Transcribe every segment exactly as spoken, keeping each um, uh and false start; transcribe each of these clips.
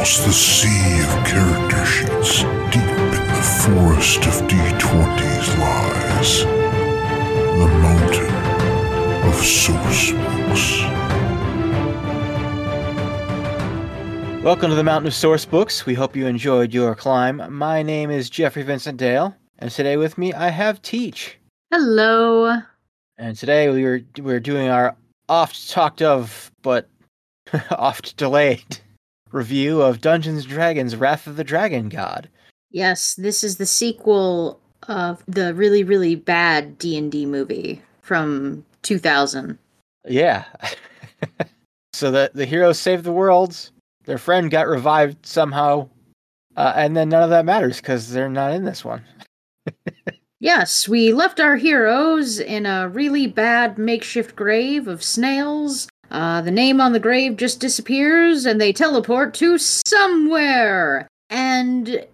across the sea of character sheets, deep in the forest of D twenties lies the Mountain of Source Books. Welcome to the Mountain of Source Books. We hope you enjoyed your climb. My name is Jeffrey Vincent Dale, and today with me I have Teach. Hello. And today we were we're doing our oft talked of but oft delayed review of Dungeons and Dragons: Wrath of the Dragon God. Yes, this is the sequel of the really, really bad D and D movie from two thousand. Yeah. So the, the heroes saved the world, their friend got revived somehow, uh, and then none of that matters because they're not in this one. Yes, we left our heroes in a really bad makeshift grave of snails. Uh, the name on the grave just disappears, and they teleport to somewhere! And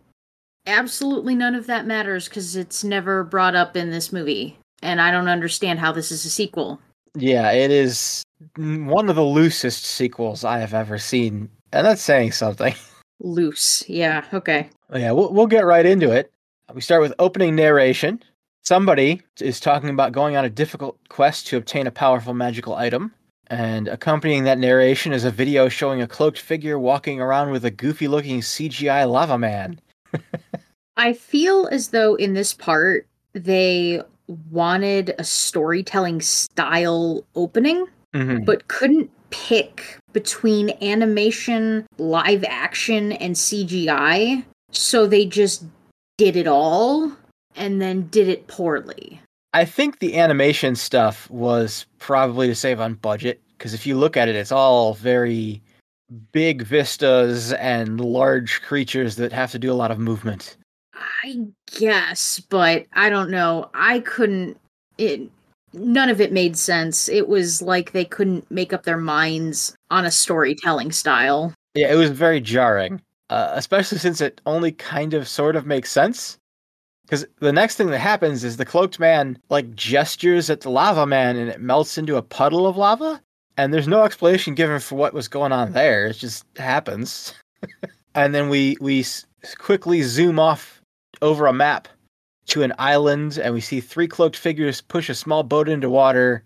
absolutely none of that matters, because it's never brought up in this movie. And I don't understand how this is a sequel. Yeah, it is one of the loosest sequels I have ever seen. And that's saying something. Loose, yeah, okay. Yeah, we'll, we'll get right into it. We start with opening narration. Somebody is talking about going on a difficult quest to obtain a powerful magical item. And accompanying that narration is a video showing a cloaked figure walking around with a goofy-looking C G I lava man. I feel as though in this part, they wanted a storytelling style opening, mm-hmm. but couldn't pick between animation, live action, and C G I. So they just did it all, and then did it poorly. I think the animation stuff was probably to save on budget, because if you look at it, it's all very big vistas and large creatures that have to do a lot of movement. I guess, but I don't know. I couldn't... It, none of it made sense. It was like they couldn't make up their minds on a storytelling style. Yeah, it was very jarring, uh, especially since it only kind of sort of makes sense. Because the next thing that happens is the cloaked man, like, gestures at the lava man, and it melts into a puddle of lava. And there's no explanation given for what was going on there. It just happens. And then we we quickly zoom off over a map to an island, and we see three cloaked figures push a small boat into water.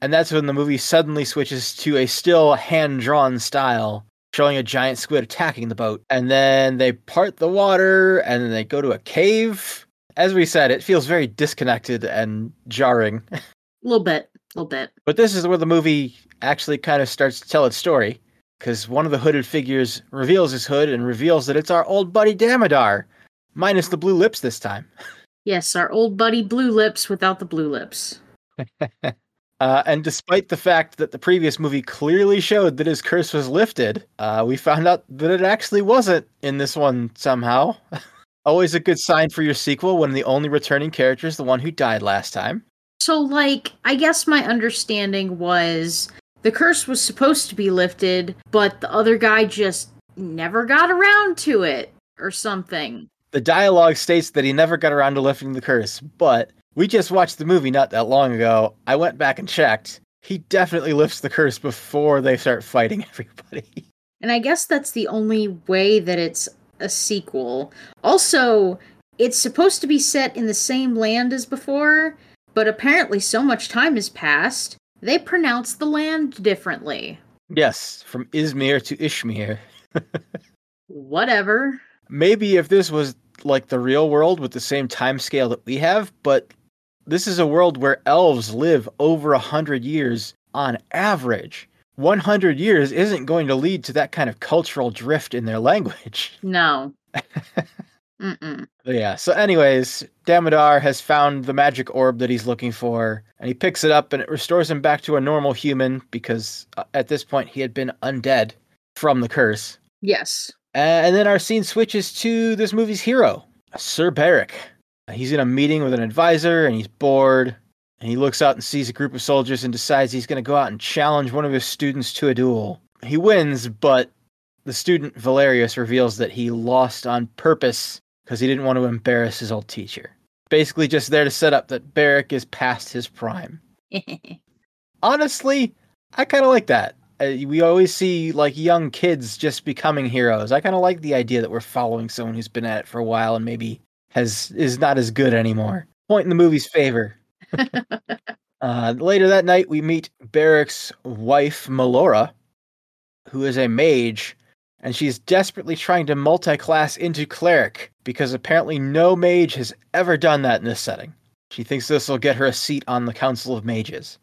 And that's when the movie suddenly switches to a still hand-drawn style, showing a giant squid attacking the boat. And then they part the water, and then they go to a cave. As we said, it feels very disconnected and jarring. A little bit, a little bit. But this is where the movie actually kind of starts to tell its story, because one of the hooded figures reveals his hood and reveals that it's our old buddy Damodar, minus the blue lips this time. Yes, our old buddy Blue Lips without the blue lips. uh, and despite the fact that the previous movie clearly showed that his curse was lifted, uh, we found out that it actually wasn't in this one somehow. Always a good sign for your sequel when the only returning character is the one who died last time. So, like, I guess my understanding was the curse was supposed to be lifted, but the other guy just never got around to it or something. The dialogue states that he never got around to lifting the curse, but we just watched the movie not that long ago. I went back and checked. He definitely lifts the curse before they start fighting everybody. And I guess that's the only way that it's a sequel. Also, it's supposed to be set in the same land as before, but apparently so much time has passed, they pronounce the land differently. Yes, from Izmir to Ishmir. Whatever. Maybe if this was like the real world with the same time scale that we have, but this is a world where elves live over a hundred years on average. one hundred years isn't going to lead to that kind of cultural drift in their language. No. Mm-mm. Yeah, so anyways, Damodar has found the magic orb that he's looking for, and he picks it up and it restores him back to a normal human, because at this point he had been undead from the curse. Yes. And then our scene switches to this movie's hero, Sir Beric. He's in a meeting with an advisor, and he's bored. And he looks out and sees a group of soldiers and decides he's going to go out and challenge one of his students to a duel. He wins, but the student, Valerius, reveals that he lost on purpose because he didn't want to embarrass his old teacher. Basically just there to set up that Beric is past his prime. Honestly, I kind of like that. Uh, we always see like young kids just becoming heroes. I kind of like the idea that we're following someone who's been at it for a while and maybe has is not as good anymore. Point in the movie's favor. uh, later that night, we meet Beric's wife, Melora, who is a mage, and she's desperately trying to multi-class into cleric because apparently no mage has ever done that in this setting. She thinks this will get her a seat on the Council of Mages.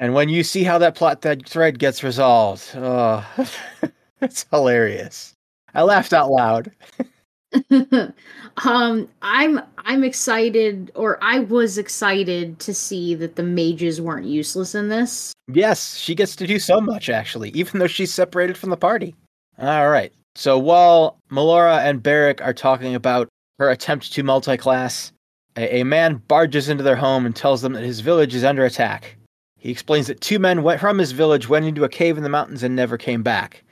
And when you see how that plot th- thread gets resolved, oh, it's hilarious. I laughed out loud. um, I'm I'm excited, or I was excited to see that the mages weren't useless in this. Yes, she gets to do so much, actually, even though she's separated from the party. All right. So while Melora and Beric are talking about her attempt to multi-class, a-, a man barges into their home and tells them that his village is under attack. He explains that two men went from his village, went into a cave in the mountains, and never came back.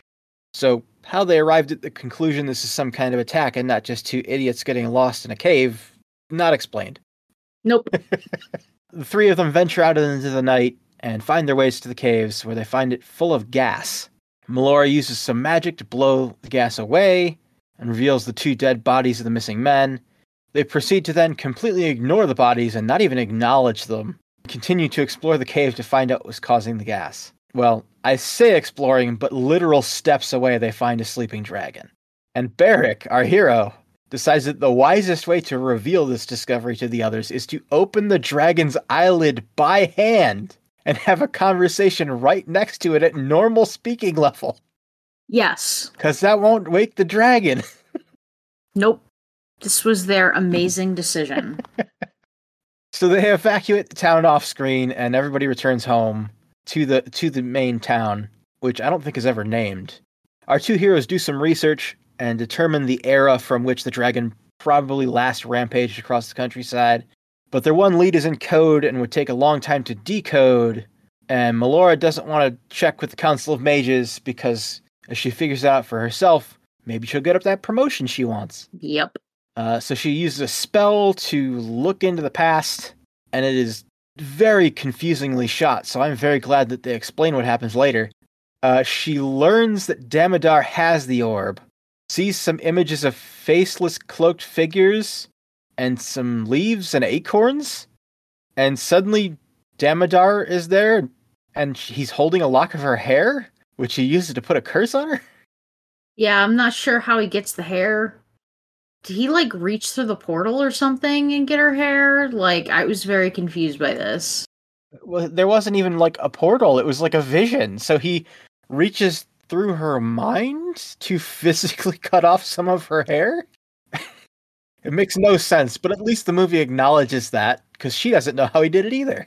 So how they arrived at the conclusion this is some kind of attack and not just two idiots getting lost in a cave, not explained. Nope. The three of them venture out into the night and find their ways to the caves, where they find it full of gas. Melora uses some magic to blow the gas away and reveals the two dead bodies of the missing men. They proceed to then completely ignore the bodies and not even acknowledge them. Continue to explore the cave to find out what was causing the gas. Well, I say exploring, but literal steps away they find a sleeping dragon. And Beric, our hero, decides that the wisest way to reveal this discovery to the others is to open the dragon's eyelid by hand and have a conversation right next to it at normal speaking level. Yes. Because that won't wake the dragon. Nope. This was their amazing decision. So they evacuate the town off screen, and everybody returns home to the to the main town, which I don't think is ever named. Our two heroes do some research and determine the era from which the dragon probably last rampaged across the countryside. But their one lead is in code and would take a long time to decode. And Melora doesn't want to check with the Council of Mages because, as she figures out for herself, maybe she'll get up that promotion she wants. Yep. Uh, so she uses a spell to look into the past, and it is very confusingly shot, so I'm very glad that they explain what happens later. Uh, she learns that Damodar has the orb, sees some images of faceless cloaked figures, and some leaves and acorns, and suddenly Damodar is there, and he's holding a lock of her hair, which he uses to put a curse on her? Yeah, I'm not sure how he gets the hair. Did he, like, reach through the portal or something and get her hair? Like, I was very confused by this. Well, there wasn't even, like, a portal. It was, like, a vision. So he reaches through her mind to physically cut off some of her hair? It makes no sense, but at least the movie acknowledges that, because she doesn't know how he did it either.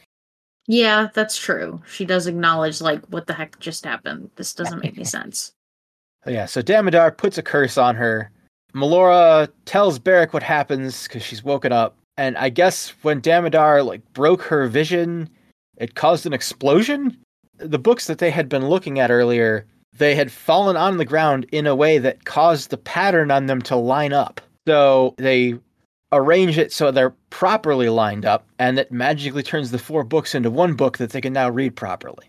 Yeah, that's true. She does acknowledge, like, what the heck just happened? This doesn't make any sense. Yeah, so Damodar puts a curse on her. Melora tells Beric what happens because she's woken up, and I guess when Damodar like broke her vision, it caused an explosion. The books that they had been looking at earlier, they had fallen on the ground in a way that caused the pattern on them to line up. So they arrange it so they're properly lined up, and that magically turns the four books into one book that they can now read properly.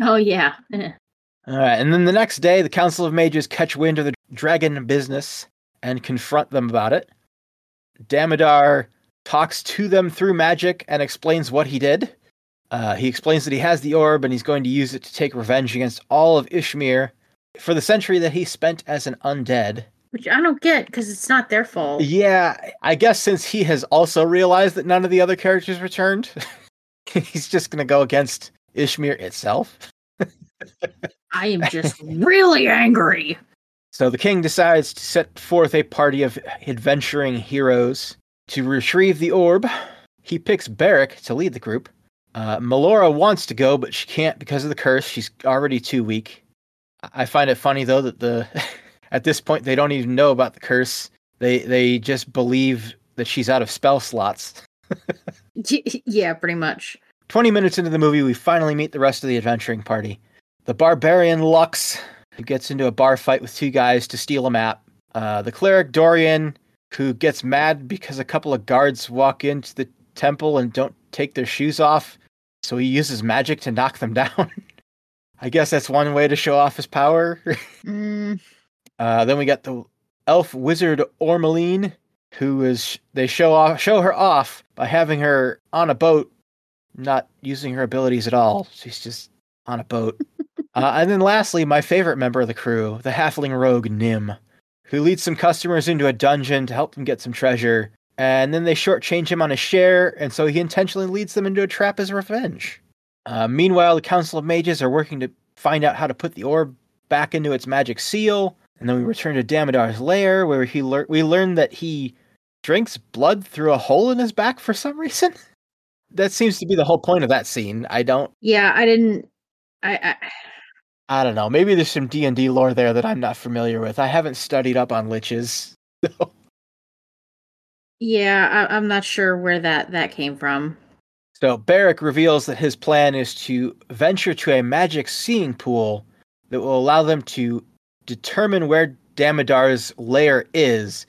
Oh, yeah. All right, and then the next day, the Council of Mages catch wind of the dragon business and confront them about it. Damodar talks to them through magic and explains what he did. Uh, he explains that he has the orb and he's going to use it to take revenge against all of Ishmir for the century that he spent as an undead. Which I don't get, because it's not their fault. Yeah, I guess since he has also realized that none of the other characters returned, he's just going to go against Ishmir itself. I am just really angry. So the king decides to set forth a party of adventuring heroes to retrieve the orb. He picks Beric to lead the group. Uh, Melora wants to go, but she can't because of the curse. She's already too weak. I find it funny, though, that the at this point they don't even know about the curse. They they just believe that she's out of spell slots. Yeah, pretty much. twenty minutes into the movie, we finally meet the rest of the adventuring party. The barbarian Lux, who gets into a bar fight with two guys to steal a map. Uh, the cleric Dorian, who gets mad because a couple of guards walk into the temple and don't take their shoes off, so he uses magic to knock them down. I guess that's one way to show off his power. mm. uh, then we got the elf wizard Ormeline, who is they show off show her off by having her on a boat, not using her abilities at all. She's just on a boat. uh, and then lastly, my favorite member of the crew, the halfling rogue Nim, who leads some customers into a dungeon to help them get some treasure. And then they shortchange him on his share, and so he intentionally leads them into a trap as revenge. Uh, meanwhile, the Council of Mages are working to find out how to put the orb back into its magic seal. And then we return to Damodar's lair, where he lear- we learn that he drinks blood through a hole in his back for some reason. That seems to be the whole point of that scene. I don't... Yeah, I didn't... I I, I don't know. Maybe there's some D and D lore there that I'm not familiar with. I haven't studied up on liches. So. Yeah, I, I'm not sure where that, that came from. So Beric reveals that his plan is to venture to a magic seeing pool that will allow them to determine where Damodar's lair is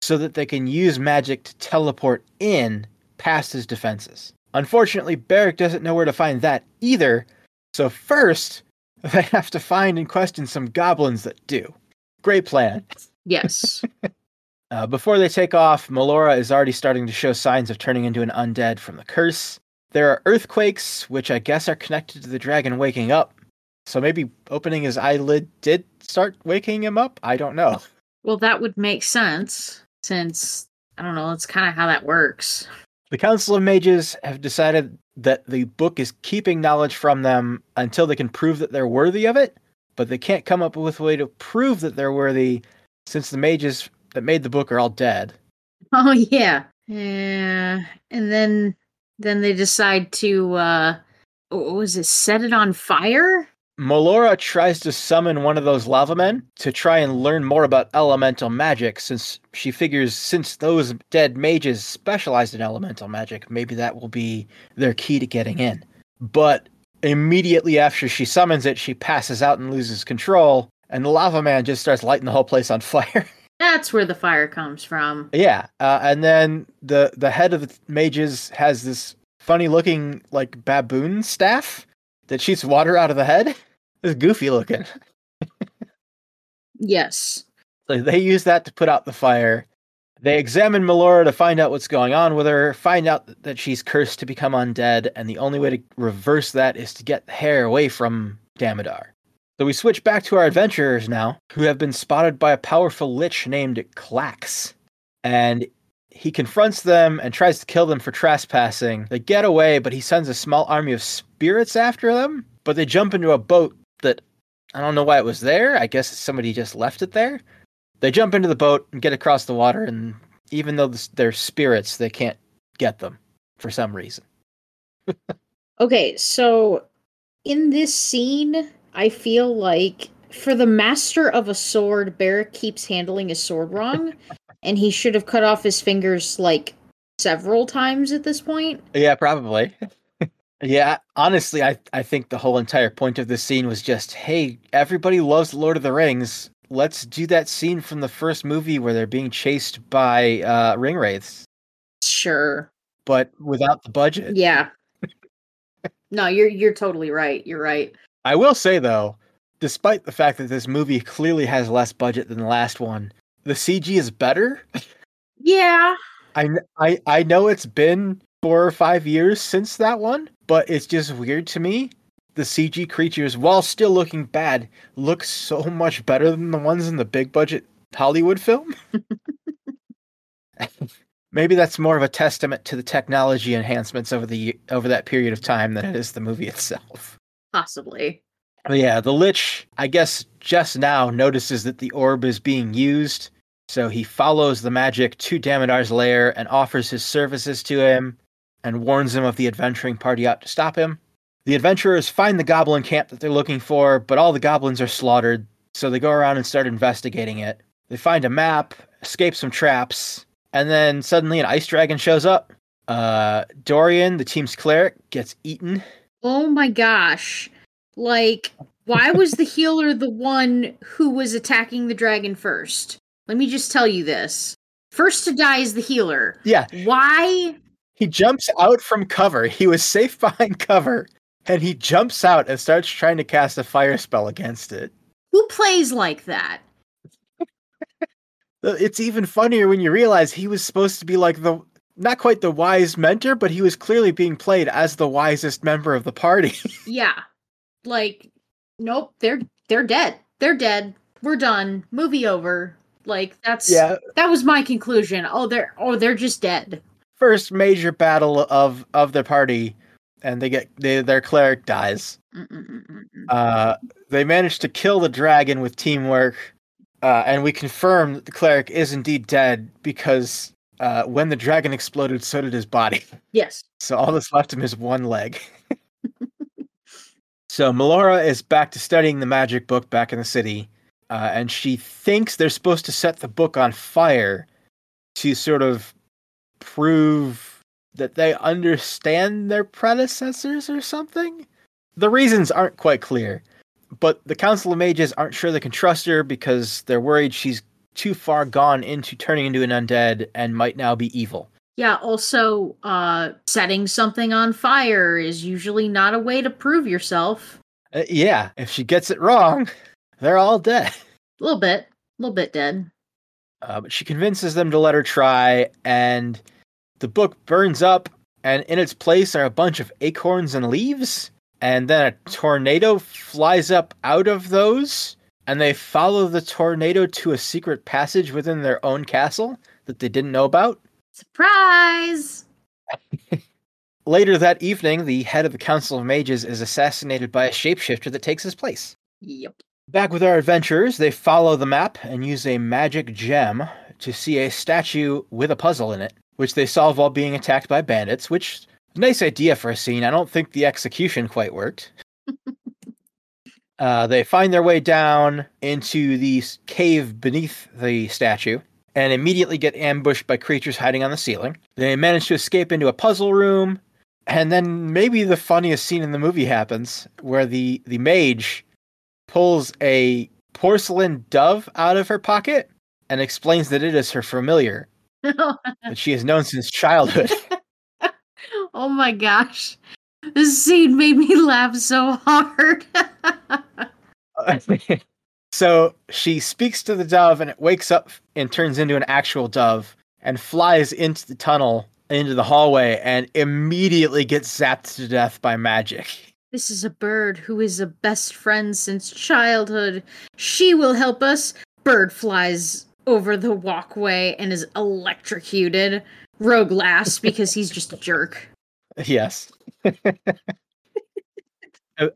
so that they can use magic to teleport in past his defenses. Unfortunately, Beric doesn't know where to find that either, so first they have to find and question some goblins that do. Great plan. Yes. uh, before they take off, Melora is already starting to show signs of turning into an undead from the curse. There are earthquakes, which I guess are connected to the dragon waking up. So maybe opening his eyelid did start waking him up? I don't know. Well, that would make sense, since, I don't know, it's kind of how that works. The Council of Mages have decided that the book is keeping knowledge from them until they can prove that they're worthy of it, but they can't come up with a way to prove that they're worthy, since the mages that made the book are all dead. Oh, yeah. Yeah. And then, then they decide to, uh, what was it, set it on fire? Melora tries to summon one of those lava men to try and learn more about elemental magic, since she figures since those dead mages specialized in elemental magic, maybe that will be their key to getting in. But immediately after she summons it, she passes out and loses control, and the lava man just starts lighting the whole place on fire. That's where the fire comes from. Yeah, uh, and then the, the head of the mages has this funny-looking, like, baboon staff that shoots water out of the head. It's goofy looking. Yes. So they use that to put out the fire. They examine Melora to find out what's going on with her, find out that she's cursed to become undead, and the only way to reverse that is to get the hair away from Damodar. So we switch back to our adventurers now, who have been spotted by a powerful lich named Klax. And he confronts them and tries to kill them for trespassing. They get away, but he sends a small army of spirits after them, but they jump into a boat that, I don't know why it was there. I guess somebody just left it there. They jump into the boat and get across the water, and even though they're spirits, they can't get them for some reason. Okay, so in this scene, I feel like for the master of a sword, Beric keeps handling his sword wrong. And he should have cut off his fingers, like, several times at this point. Yeah, probably. yeah, honestly, I, I think the whole entire point of this scene was just, hey, everybody loves Lord of the Rings. Let's do that scene from the first movie where they're being chased by uh, ring wraiths. Sure. But without the budget. Yeah. No, you're you're totally right. You're right. I will say, though, despite the fact that this movie clearly has less budget than the last one, the C G is better. Yeah. I, I, I know it's been four or five years since that one, but it's just weird to me. The C G creatures, while still looking bad, look so much better than the ones in the big budget Hollywood film. Maybe that's more of a testament to the technology enhancements over the over that period of time than it is the movie itself. Possibly. But yeah, the Lich, I guess, just now notices that the orb is being used, so he follows the magic to Damodar's lair and offers his services to him and warns him of the adventuring party out to stop him. The adventurers find the goblin camp that they're looking for, but all the goblins are slaughtered, so they go around and start investigating it. They find a map, escape some traps, and then suddenly an ice dragon shows up. Uh, Dorian, the team's cleric, gets eaten. Oh my gosh. Like, why was the healer the one who was attacking the dragon first? Let me just tell you this. First to die is the healer. Yeah. Why? He jumps out from cover. He was safe behind cover. And he jumps out and starts trying to cast a fire spell against it. Who plays like that? It's even funnier when you realize he was supposed to be like the, not quite the wise mentor, but he was clearly being played as the wisest member of the party. Yeah. Like, nope, they're they're dead. They're dead. We're done. Movie over. Like, that's yeah. That was my conclusion. Oh, they're oh they're just dead. First major battle of of their party, and they get they, their cleric dies. Mm-mm-mm-mm. Uh, they managed to kill the dragon with teamwork. Uh, and we confirm that the cleric is indeed dead because uh, when the dragon exploded, so did his body. Yes. So all that's left of him is one leg. So Melora is back to studying the magic book back in the city. Uh, and she thinks they're supposed to set the book on fire to sort of prove that they understand their predecessors or something. The reasons aren't quite clear. But the Council of Mages aren't sure they can trust her because they're worried she's too far gone into turning into an undead and might now be evil. Yeah, also, uh, setting something on fire is usually not a way to prove yourself. Uh, yeah, if she gets it wrong, they're all dead. A little bit. A little bit dead. Uh, but she convinces them to let her try, and the book burns up, and in its place are a bunch of acorns and leaves. And then a tornado flies up out of those, and they follow the tornado to a secret passage within their own castle that they didn't know about. Surprise! Later that evening, the head of the Council of Mages is assassinated by a shapeshifter that takes his place. Yep. Back with our adventurers, they follow the map and use a magic gem to see a statue with a puzzle in it, which they solve while being attacked by bandits, which... nice idea for a scene. I don't think the execution quite worked. uh, they find their way down into the cave beneath the statue and immediately get ambushed by creatures hiding on the ceiling. They manage to escape into a puzzle room, and then maybe the funniest scene in the movie happens, where the, the mage pulls a porcelain dove out of her pocket and explains that it is her familiar, that she has known since childhood. Oh my gosh. This scene made me laugh so hard. So she speaks to the dove and it wakes up and turns into an actual dove and flies into the tunnel, into the hallway, and immediately gets zapped to death by magic. This is a bird who is a best friend since childhood. She will help us. Bird flies over the walkway and is electrocuted. Rogue laughs because he's just a jerk. Yes.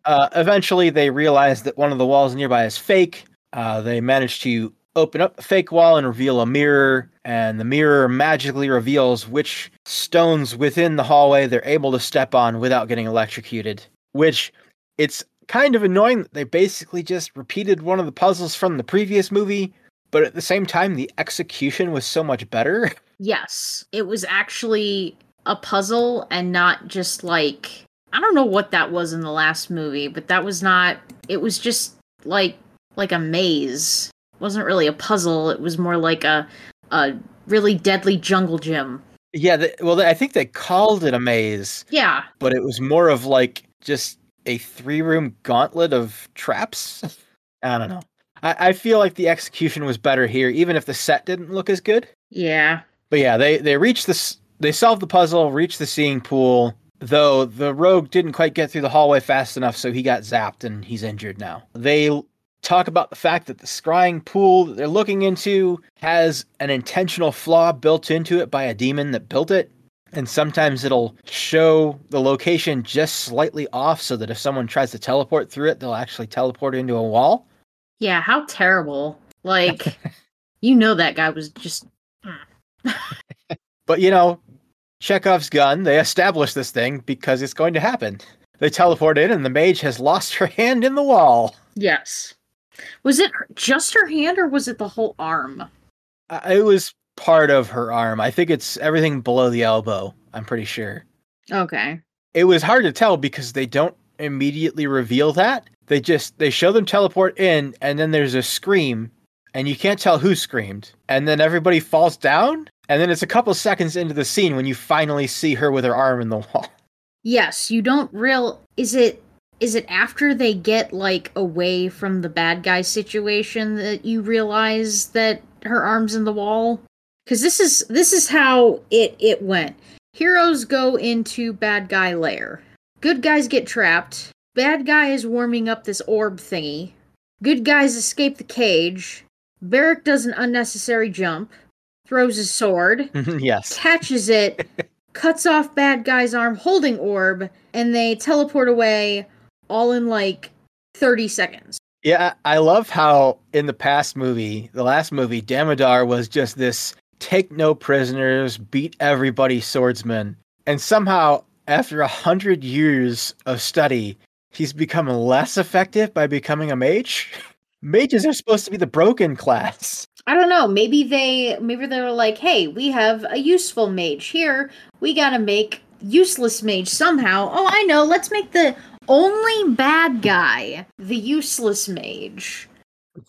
uh, eventually, they realize that one of the walls nearby is fake. Uh, they manage to open up the fake wall and reveal a mirror, and the mirror magically reveals which stones within the hallway they're able to step on without getting electrocuted, which it's kind of annoying that they basically just repeated one of the puzzles from the previous movie, but at the same time, the execution was so much better. Yes, it was actually a puzzle and not just like, I don't know what that was in the last movie, but that was not, it was just like like a maze. It wasn't really a puzzle. It was more like a, a really deadly jungle gym. Yeah, the, well, I think they called it a maze. Yeah. But it was more of like just a three-room gauntlet of traps. I don't know. I, I feel like the execution was better here, even if the set didn't look as good. Yeah. But yeah, they they reach this. They solve the puzzle, reach the seeing pool. Though the rogue didn't quite get through the hallway fast enough, so he got zapped and he's injured now. They talk about the fact that the scrying pool that they're looking into has an intentional flaw built into it by a demon that built it, and sometimes it'll show the location just slightly off, so that if someone tries to teleport through it, they'll actually teleport into a wall. Yeah, how terrible! Like, you know, that guy was just. But, you know, Chekhov's gun, they established this thing because it's going to happen. They teleport in and the mage has lost her hand in the wall. Yes. Was it just her hand or was it the whole arm? Uh, it was part of her arm. I think it's everything below the elbow, I'm pretty sure. Okay. It was hard to tell because they don't immediately reveal that. They just, they show them teleport in and then there's a scream. And you can't tell who screamed. And then everybody falls down. And then it's a couple seconds into the scene when you finally see her with her arm in the wall. Yes, you don't real is it is it after they get like away from the bad guy situation that you realize that her arm's in the wall? Because this is this is how it it went. Heroes go into bad guy lair. Good guys get trapped. Bad guy is warming up this orb thingy. Good guys escape the cage. Beric does an unnecessary jump. Throws his sword. Yes. Catches it. Cuts off bad guy's arm holding orb. And they teleport away all in like thirty seconds. Yeah, I love how in the past movie, the last movie, Damodar was just this take no prisoners, beat everybody swordsman. And somehow, after a hundred years of study, he's become less effective by becoming a mage. Mages are supposed to be the broken class. I don't know. Maybe they maybe they were like, hey, we have a useful mage here. We got to make useless mage somehow. Oh, I know. Let's make the only bad guy the useless mage.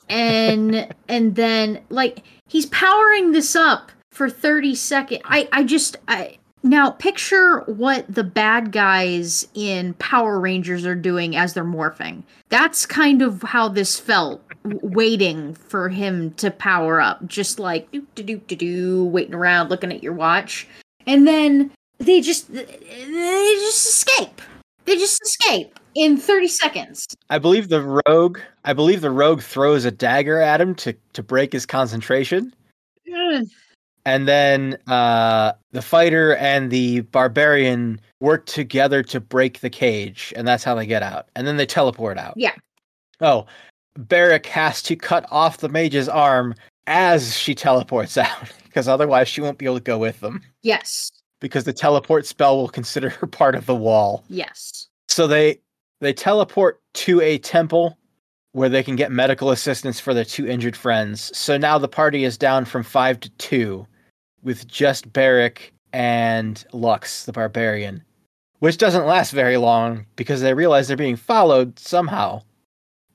And and then, like, he's powering this up for thirty seconds. I, I just... I Now, picture what the bad guys in Power Rangers are doing as they're morphing. That's kind of how this felt, waiting for him to power up. Just like, do-do-do-do-do, waiting around, looking at your watch. And then they just they just escape. They just escape in thirty seconds. I believe the rogue I believe the rogue throws a dagger at him to, to break his concentration. Mm. And then uh, the fighter and the barbarian work together to break the cage, and that's how they get out. And then they teleport out. Yeah. Oh, Beric has to cut off the mage's arm as she teleports out, because otherwise she won't be able to go with them. Yes. Because the teleport spell will consider her part of the wall. Yes. So they they teleport to a temple where they can get medical assistance for their two injured friends. So now the party is down from five to two, with just Beric and Lux, the barbarian, which doesn't last very long because they realize they're being followed somehow.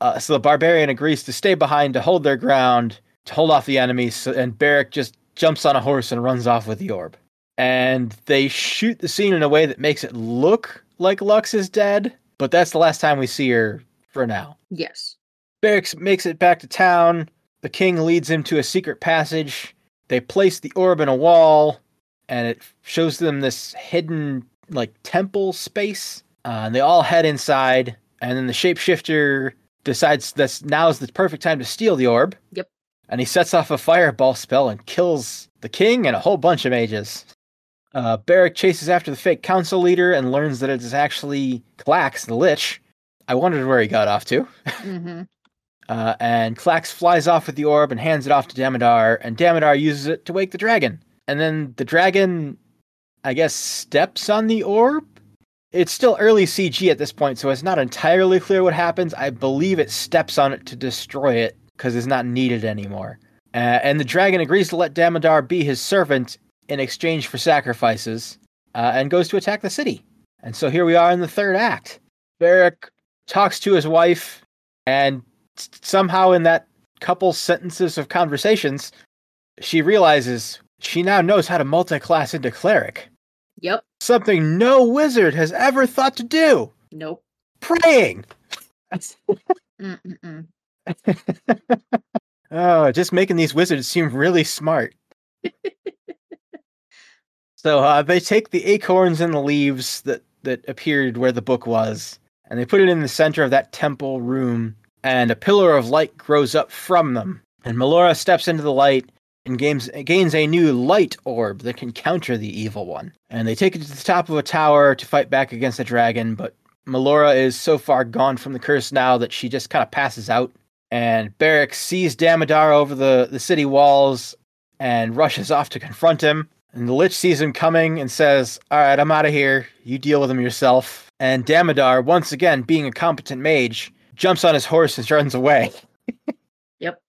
Uh, so the barbarian agrees to stay behind to hold their ground, to hold off the enemies, so, and Beric just jumps on a horse and runs off with the orb. And they shoot the scene in a way that makes it look like Lux is dead, but that's the last time we see her for now. Yes. Beric makes it back to town. The king leads him to a secret passage. They place the orb in a wall, and it shows them this hidden, like, temple space. Uh, and they all head inside, and then the shapeshifter decides that now's the perfect time to steal the orb. Yep. And he sets off a fireball spell and kills the king and a whole bunch of mages. Uh, Beric chases after the fake council leader and learns that it is actually Klax, the Lich. I wondered where he got off to. Mm-hmm. Uh, and Klax flies off with the orb and hands it off to Damodar, and Damodar uses it to wake the dragon. And then the dragon, I guess, steps on the orb? It's still early C G at this point, so it's not entirely clear what happens. I believe it steps on it to destroy it, because it's not needed anymore. Uh, and the dragon agrees to let Damodar be his servant in exchange for sacrifices, uh, and goes to attack the city. And so here we are in the third act. Beric talks to his wife, and somehow in that couple sentences of conversations, she realizes she now knows how to multi-class into cleric. Yep. Something no wizard has ever thought to do. Nope. Praying. Mm-mm-mm. Oh, just making these wizards seem really smart. So uh, they take the acorns and the leaves that, that appeared where the book was, and they put it in the center of that temple room. And a pillar of light grows up from them. And Melora steps into the light and gains, gains a new light orb that can counter the evil one. And they take it to the top of a tower to fight back against the dragon. But Melora is so far gone from the curse now that she just kind of passes out. And Beric sees Damodar over the, the city walls and rushes off to confront him. And the Lich sees him coming and says, all right, I'm out of here. You deal with him yourself. And Damodar, once again, being a competent mage, jumps on his horse and runs away. Yep.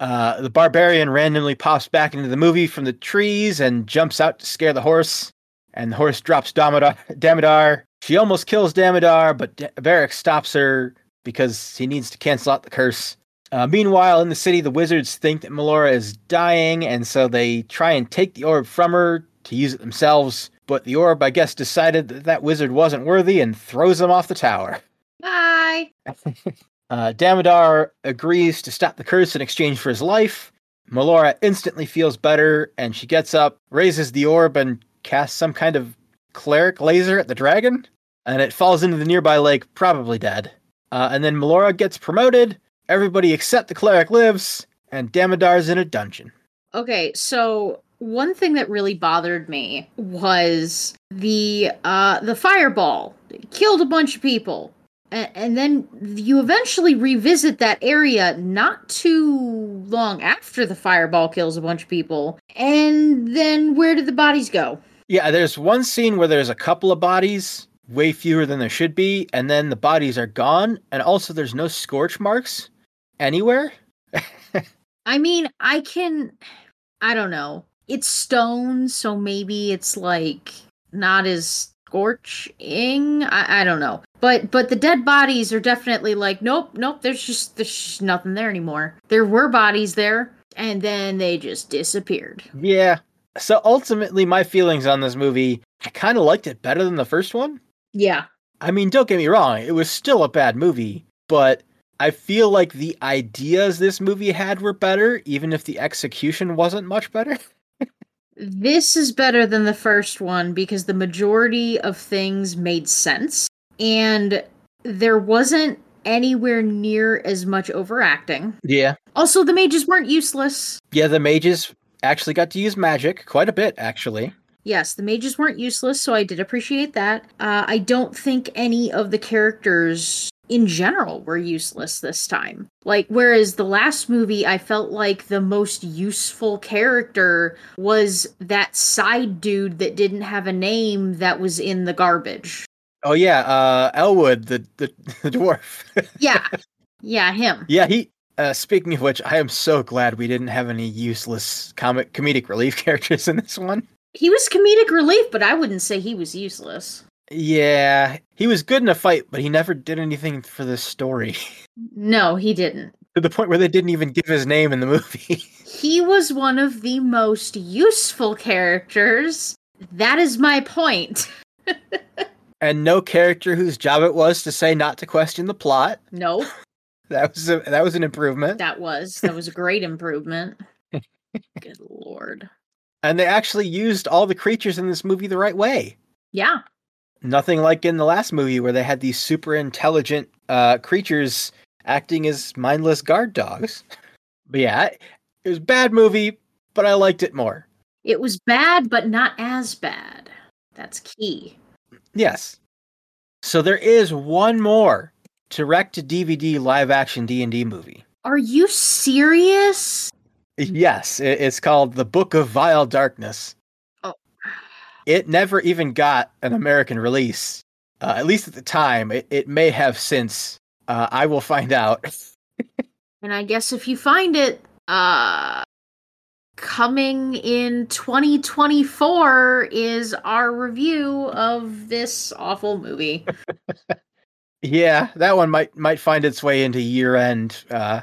Uh, the barbarian randomly pops back into the movie from the trees and jumps out to scare the horse. And the horse drops Damodar. Damodar. She almost kills Damodar, but D- Beric stops her because he needs to cancel out the curse. Uh, meanwhile, in the city, the wizards think that Melora is dying, and so they try and take the orb from her to use it themselves. But the orb, I guess, decided that that wizard wasn't worthy and throws him off the tower. Bye! uh, Damodar agrees to stop the curse in exchange for his life. Melora instantly feels better, and she gets up, raises the orb, and casts some kind of cleric laser at the dragon, and it falls into the nearby lake, probably dead. Uh, and then Melora gets promoted, everybody except the cleric lives, and Damodar's in a dungeon. Okay, so one thing that really bothered me was the uh, the fireball. It killed a bunch of people. And then you eventually revisit that area not too long after the fireball kills a bunch of people. And then where did the bodies go? Yeah, there's one scene where there's a couple of bodies, way fewer than there should be, and then the bodies are gone. And also there's no scorch marks anywhere. I mean, I can... I don't know. It's stone, so maybe it's like not as... scorching? I, I don't know. But but the dead bodies are definitely like, nope, nope, there's just, there's just nothing there anymore. There were bodies there, and then they just disappeared. Yeah. So ultimately, my feelings on this movie, I kind of liked it better than the first one. Yeah. I mean, don't get me wrong, it was still a bad movie, but I feel like the ideas this movie had were better, even if the execution wasn't much better. This is better than the first one because the majority of things made sense. And there wasn't anywhere near as much overacting. Yeah. Also, the mages weren't useless. Yeah, the mages actually got to use magic quite a bit, actually. Yes, the mages weren't useless, so I did appreciate that. Uh, I don't think any of the characters in general were useless this time. Like, whereas the last movie, I felt like the most useful character was that side dude that didn't have a name that was in the garbage. Oh, yeah, uh, Elwood, the, the, the dwarf. Yeah, yeah, him. Yeah, he, uh, speaking of which, I am so glad we didn't have any useless comic comedic relief characters in this one. He was comedic relief, but I wouldn't say he was useless. Yeah, he was good in a fight, but he never did anything for the story. No, he didn't. To the point where they didn't even give his name in the movie. He was one of the most useful characters. That is my point. And no character whose job it was to say not to question the plot. No. That was a, that was an improvement. That was. That was a great improvement. Good lord. And they actually used all the creatures in this movie the right way. Yeah. Nothing like in the last movie where they had these super intelligent uh, creatures acting as mindless guard dogs. But yeah, it was a bad movie, but I liked it more. It was bad, but not as bad. That's key. Yes. So there is one more direct-to-D V D live-action D and D movie. Are you serious? Yes, it's called The Book of Vile Darkness. It never even got an American release, uh, at least at the time. It, it may have since. Uh, I will find out. And I guess if you find it uh, coming in twenty twenty-four is our review of this awful movie. Yeah, that one might might find its way into year end uh,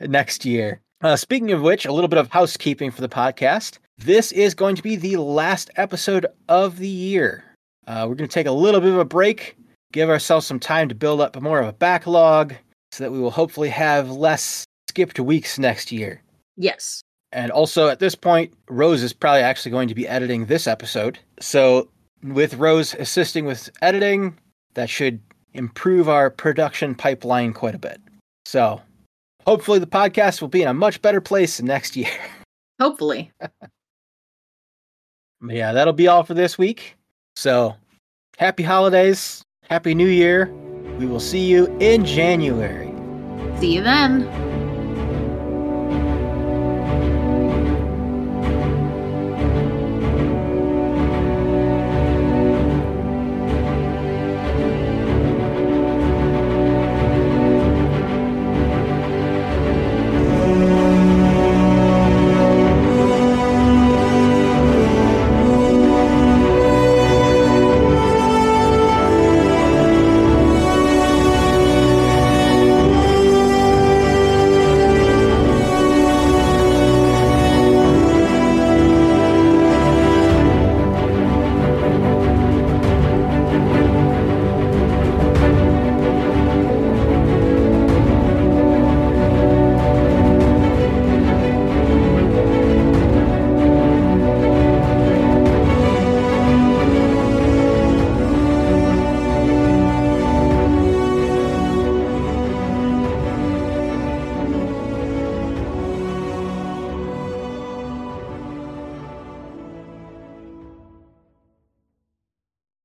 next year. Uh, speaking of which, a little bit of housekeeping for the podcast. This is going to be the last episode of the year. Uh, we're going to take a little bit of a break, give ourselves some time to build up more of a backlog so that we will hopefully have less skipped weeks next year. Yes. And also at this point, Rose is probably actually going to be editing this episode. So with Rose assisting with editing, that should improve our production pipeline quite a bit. So hopefully the podcast will be in a much better place next year. Hopefully. Yeah, that'll be all for this week. So happy holidays. Happy New Year. We will see you in January. See you then.